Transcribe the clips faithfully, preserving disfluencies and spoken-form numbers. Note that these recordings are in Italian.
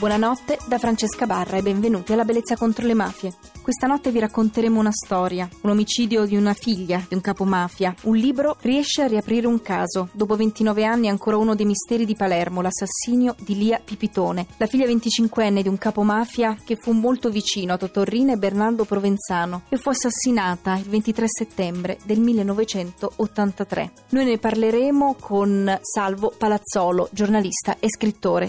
Buonanotte da Francesca Barra e benvenuti alla Bellezza contro le mafie. Questa notte vi racconteremo una storia, un omicidio di una figlia di un capomafia. Un libro riesce a riaprire un caso. Dopo ventinove anni è ancora uno dei misteri di Palermo, l'assassinio di Lia Pipitone, la figlia venticinquenne di un capomafia che fu molto vicino a Totò Riina e Bernardo Provenzano e fu assassinata il ventitré settembre del millenovecentottantatré. Noi ne parleremo con Salvo Palazzolo, giornalista e scrittore.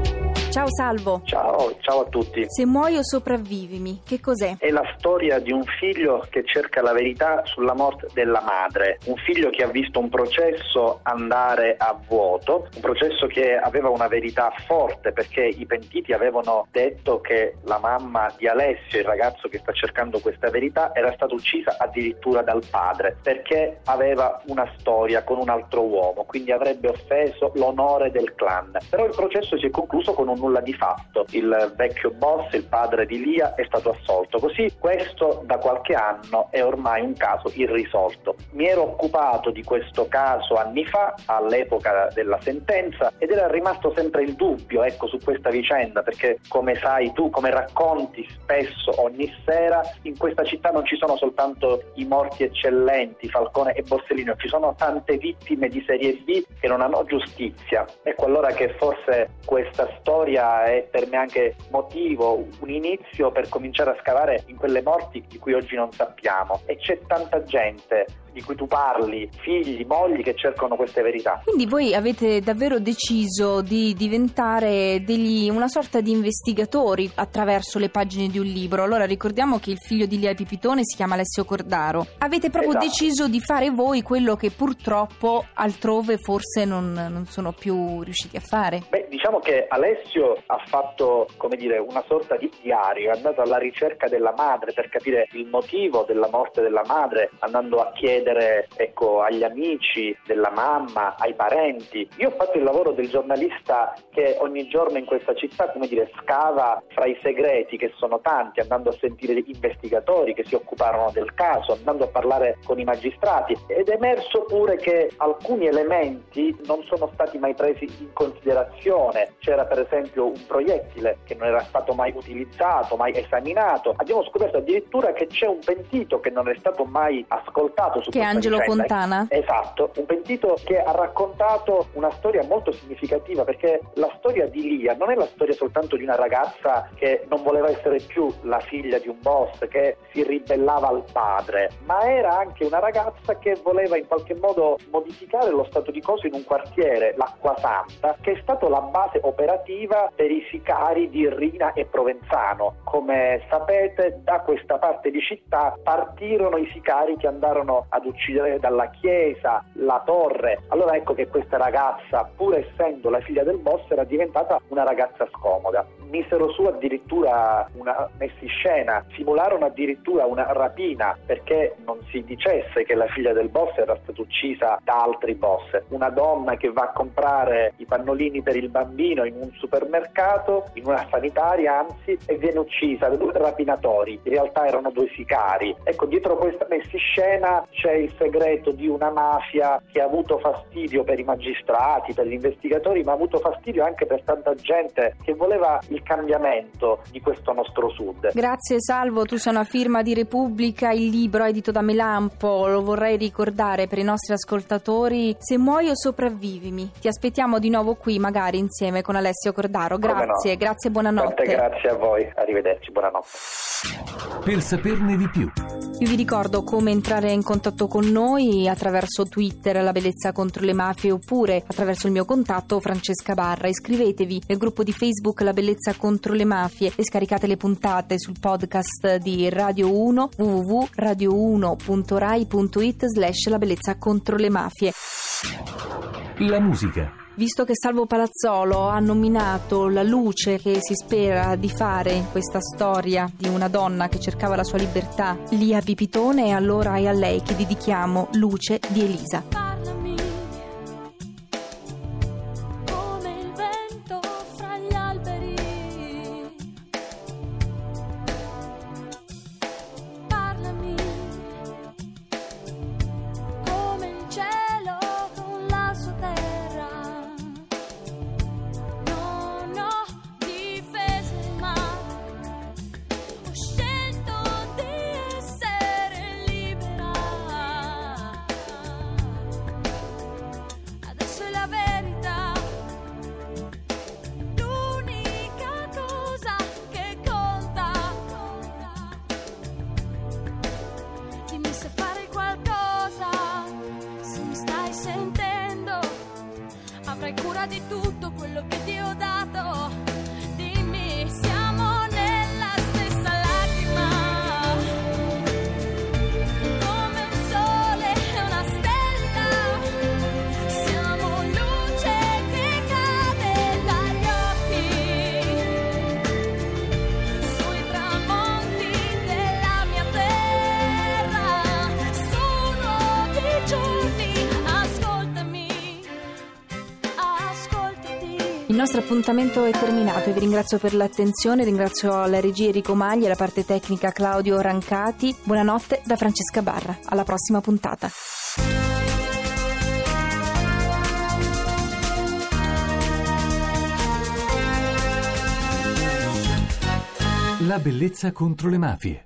Ciao Salvo. Ciao, ciao a tutti. Se muoio sopravvivimi, che cos'è? È la storia di un figlio che cerca la verità sulla morte della madre. Un figlio che ha visto un processo andare a vuoto, un processo che aveva una verità forte perché i pentiti avevano detto che la mamma di Alessio, il ragazzo che sta cercando questa verità, era stata uccisa addirittura dal padre perché aveva una storia con un altro uomo, quindi avrebbe offeso l'onore del clan. Però il processo si è concluso con un nulla di fatto, il vecchio boss, il padre di Lia, è stato assolto. Così questo da qualche anno è ormai un caso irrisolto. Mi ero occupato di questo caso anni fa, all'epoca della sentenza, ed era rimasto sempre il dubbio, ecco, su questa vicenda, perché come sai tu, come racconti spesso ogni sera, in questa città non ci sono soltanto i morti eccellenti, Falcone e Borsellino, ci sono tante vittime di serie B che non hanno giustizia. Ecco allora che forse questa storia è per me anche motivo, un inizio per cominciare a scavare in quelle morti di cui oggi non sappiamo, e c'è tanta gente di cui tu parli, figli, mogli, che cercano queste verità. Quindi voi avete davvero deciso di diventare degli, una sorta di investigatori attraverso le pagine di un libro. Allora ricordiamo che il figlio di Lia Pipitone si chiama Alessio Cordaro. Avete proprio esatto. deciso di fare voi quello che purtroppo altrove forse non, non sono più riusciti a fare. Beh, diciamo che Alessio ha fatto, come dire, una sorta di diario, è andato alla ricerca della madre per capire il motivo della morte della madre, andando a chiedere ecco agli amici della mamma, ai parenti. Io ho fatto il lavoro del giornalista che ogni giorno in questa città, come dire, scava fra i segreti, che sono tanti, andando a sentire gli investigatori che si occuparono del caso, andando a parlare con i magistrati, ed è emerso pure che alcuni elementi non sono stati mai presi in considerazione. C'era per esempio un proiettile che non era stato mai utilizzato, mai esaminato. Abbiamo scoperto addirittura che c'è un pentito che non è stato mai ascoltato, che è Angelo Fontana. Esatto, un pentito che ha raccontato una storia molto significativa, perché la storia di Lia non è la storia soltanto di una ragazza che non voleva essere più la figlia di un boss, che si ribellava al padre, ma era anche una ragazza che voleva in qualche modo modificare lo stato di cose in un quartiere, l'Acquasanta, che è stato la base operativa per i sicari di Riina e Provenzano. Come sapete, da questa parte di città partirono i sicari che andarono a ad uccidere dalla chiesa, la torre. Allora ecco che questa ragazza, pur essendo la figlia del boss, era diventata una ragazza scomoda. Misero su addirittura una messiscena, simularono addirittura una rapina perché non si dicesse che la figlia del boss era stata uccisa da altri boss. Una donna che va a comprare i pannolini per il bambino in un supermercato, in una sanitaria anzi, e viene uccisa da due rapinatori. In realtà erano due sicari. Ecco, dietro questa messiscena c'è il segreto di una mafia che ha avuto fastidio per i magistrati, per gli investigatori, ma ha avuto fastidio anche per tanta gente che voleva il cambiamento di questo nostro sud. Grazie Salvo, tu sei una firma di Repubblica, il libro edito da Melampo, lo vorrei ricordare per i nostri ascoltatori. Se muoio sopravvivimi, ti aspettiamo di nuovo qui magari insieme con Alessio Cordaro. Grazie, no. Grazie, buonanotte. Tante grazie a voi, arrivederci, buonanotte. Per saperne di più, io vi ricordo come entrare in contatto con noi attraverso Twitter, La bellezza contro le mafie, oppure attraverso il mio contatto Francesca Barra. Iscrivetevi nel gruppo di Facebook La bellezza contro le mafie e scaricate le puntate sul podcast di Radio uno, w w w punto radio uno punto rai punto it slash La bellezza contro le mafie. La musica Visto che Salvo Palazzolo ha nominato la luce che si spera di fare in questa storia di una donna che cercava la sua libertà, Lia Pipitone, allora è a lei che dedichiamo Luce di Elisa. Parlami come il vento fra gli alberi, parlami come il cielo con la sua terra. Avrai cura di tutto quello che ti ho dato. Dimmi, siamo nella stessa lacrima, come un sole e una stella, siamo luce che cade dagli occhi, sui tramonti della mia terra, sono di giorni. Il nostro appuntamento è terminato e vi ringrazio per l'attenzione, ringrazio la regia Enrico Maglia e la parte tecnica Claudio Rancati. Buonanotte da Francesca Barra, alla prossima puntata. La bellezza contro le mafie.